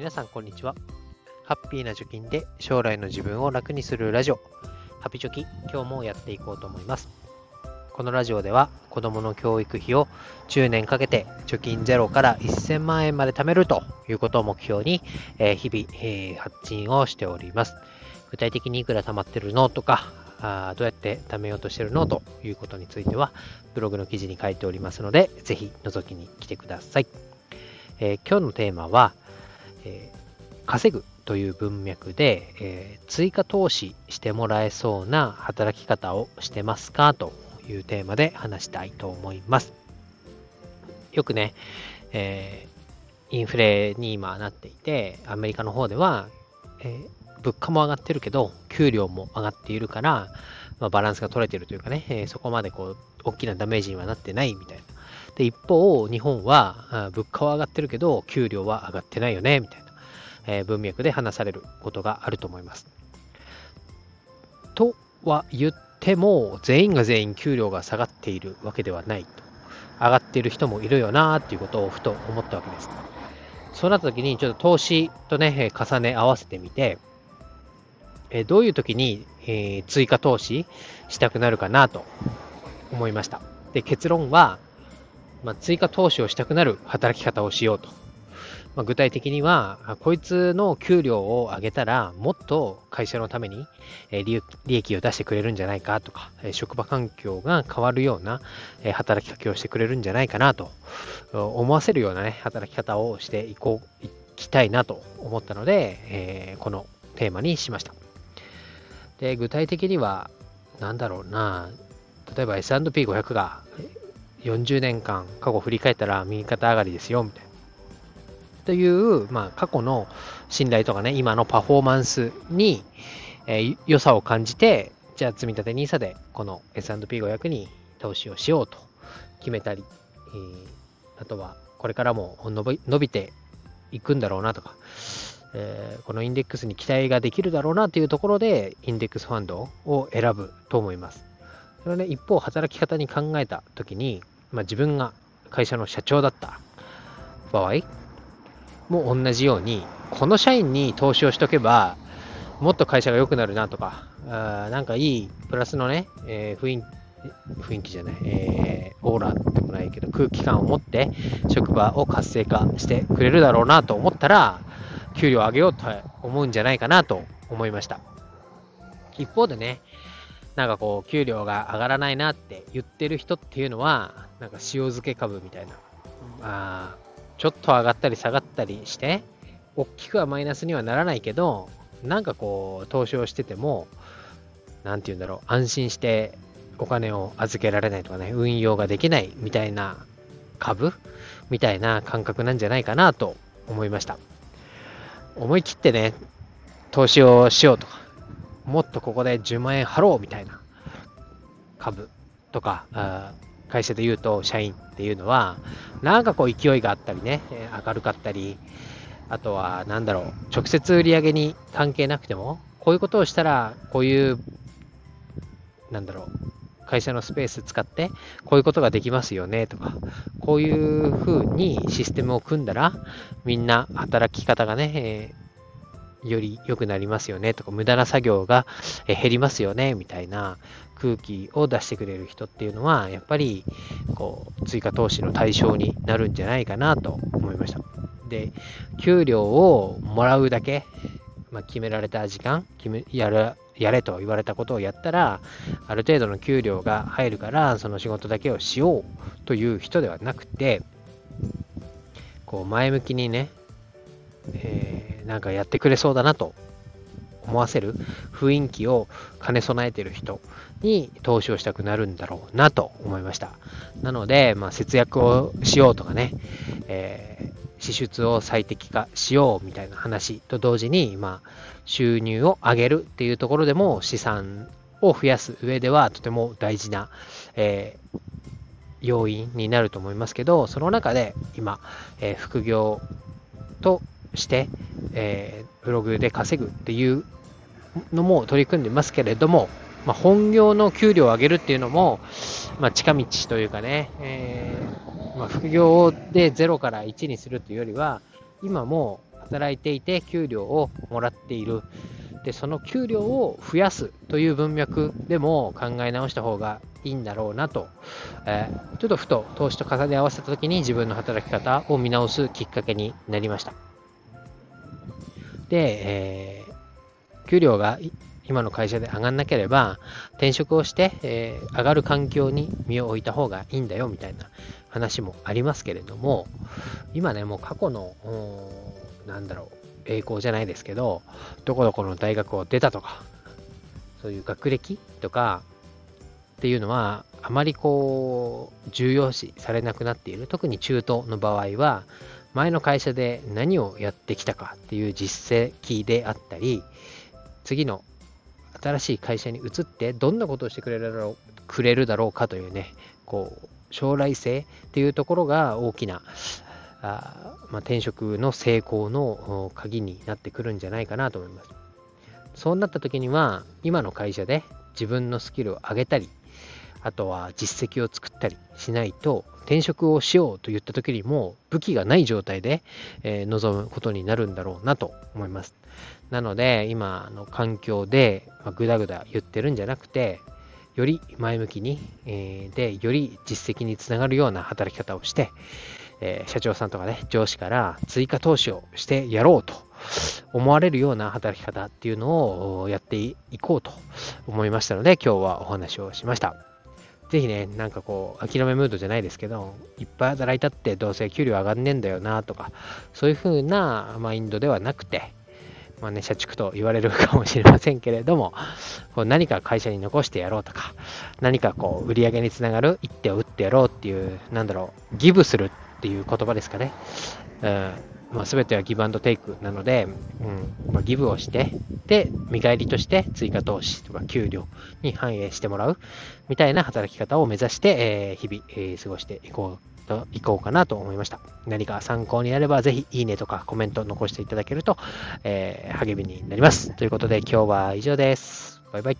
皆さんこんにちは。ハッピーな貯金で将来の自分を楽にするラジオ、ハピチョキ、今日もやっていこうと思います。このラジオでは子どもの教育費を10年かけて貯金0から1000万円まで貯めるということを目標に日々発信をしております。具体的にいくら貯まってるのとか、どうやって貯めようとしてるのということについてはブログの記事に書いておりますので、ぜひ覗きに来てください。今日のテーマは、稼ぐという文脈で、追加投資してもらえそうな働き方をしてますかというテーマで話したいと思います。よくね、インフレに今なっていて、アメリカの方では、物価も上がってるけど給料も上がっているから、バランスが取れてるというかね、そこまでこう大きなダメージにはなってないみたいな。で、一方日本は物価は上がってるけど給料は上がってないよねみたいな、文脈で話されることがあると思います。とは言っても全員が全員給料が下がっているわけではないと、上がっている人もいるよなっていうことをふと思ったわけです。そうなった時にちょっと投資とね重ね合わせてみて、どういう時に追加投資したくなるかなと思いました。で、結論は、追加投資をしたくなる働き方をしようと。具体的には、こいつの給料を上げたらもっと会社のために利益を出してくれるんじゃないかとか、職場環境が変わるような働きかけをしてくれるんじゃないかなと思わせるようなね働き方をしていきたいなと思ったので、このテーマにしました。で、具体的には何だろうな、例えば S&P500 が40年間過去振り返ったら右肩上がりですよみたいなという、過去の信頼とかね、今のパフォーマンスに、良さを感じて、じゃあ積み立て NISA でこの S&P500 に投資をしようと決めたり、あとはこれからも伸びていくんだろうなとか、このインデックスに期待ができるだろうなというところでインデックスファンドを選ぶと思います。それはね、一方働き方に考えたときに、自分が会社の社長だった場合も同じように、この社員に投資をしとけばもっと会社が良くなるなとか、なんかいいプラスのね、雰囲気じゃない、オーラでもないけど空気感を持って職場を活性化してくれるだろうなと思ったら給料を上げようと思うんじゃないかなと思いました。一方でね、給料が上がらないなって言ってる人っていうのは、塩漬け株みたいな、ちょっと上がったり下がったりして大きくはマイナスにはならないけど、投資をしてても安心してお金を預けられないとかね、運用ができないみたいな株みたいな感覚なんじゃないかなと思いました。思い切ってね投資をしようとか、もっとここで10万円払おうみたいな株とか、会社で言うと社員っていうのは勢いがあったりね、明るかったり、あとは直接売り上げに関係なくても、こういうことをしたらこういう会社のスペース使ってこういうことができますよねとか、こういう風にシステムを組んだらみんな働き方がね、より良くなりますよねとか、無駄な作業が減りますよねみたいな空気を出してくれる人っていうのは、やっぱり追加投資の対象になるんじゃないかなと思いました。で、給料をもらうだけ、決められた時間やれと言われたことをやったらある程度の給料が入るからその仕事だけをしようという人ではなくて、前向きにね、やってくれそうだなと思わせる雰囲気を兼ね備えている人に投資をしたくなるんだろうなと思いました。なので、節約をしようとかね、支出を最適化しようみたいな話と同時に、収入を上げるっていうところでも資産を増やす上ではとても大事な、要因になると思いますけど、その中で今、副業として、ブログで稼ぐっていうのも取り組んでますけれども、本業の給料を上げるっていうのも、近道というかね、副業で0から1にするというよりは、今も働いていて給料をもらっている。で、その給料を増やすという文脈でも考え直した方がいいんだろうなと、ちょっとふと投資と重ね合わせた時に自分の働き方を見直すきっかけになりました。で、給料が今の会社で上がんなければ転職をして、上がる環境に身を置いた方がいいんだよみたいな話もありますけれども、今ね、もう過去の栄光じゃないですけど、どこどこの大学を出たとか、そういう学歴とかっていうのはあまり重要視されなくなっている。特に中東の場合は前の会社で何をやってきたかっていう実績であったり、次の新しい会社に移ってどんなことをしてくれるだろうかというね、将来性っていうところが大きな転職の成功の鍵になってくるんじゃないかなと思います。そうなった時には今の会社で自分のスキルを上げたり、あとは実績を作ったりしないと、転職をしようと言った時にも武器がない状態で臨むことになるんだろうなと思います。なので今の環境でグダグダ言ってるんじゃなくて、より前向きにでより実績につながるような働き方をして、社長さんとかね、上司から追加投資をしてやろうと思われるような働き方っていうのをやっていこうと思いましたので、今日はお話をしました。ぜひね、諦めムードじゃないですけど、いっぱい働いたってどうせ給料上がんねえんだよなとか、そういう風なマインドではなくて、社畜と言われるかもしれませんけれども、何か会社に残してやろうとか、何か売り上げにつながる一手を打ってやろうっていう、ギブするっていう言葉ですかね。全てはギブアンドテイクなので、ギブをして、で、見返りとして追加投資とか給料に反映してもらうみたいな働き方を目指して、日々、過ごしていこうかなと思いました。何か参考になればぜひいいねとかコメント残していただけると、励みになります。ということで今日は以上です。バイバイ。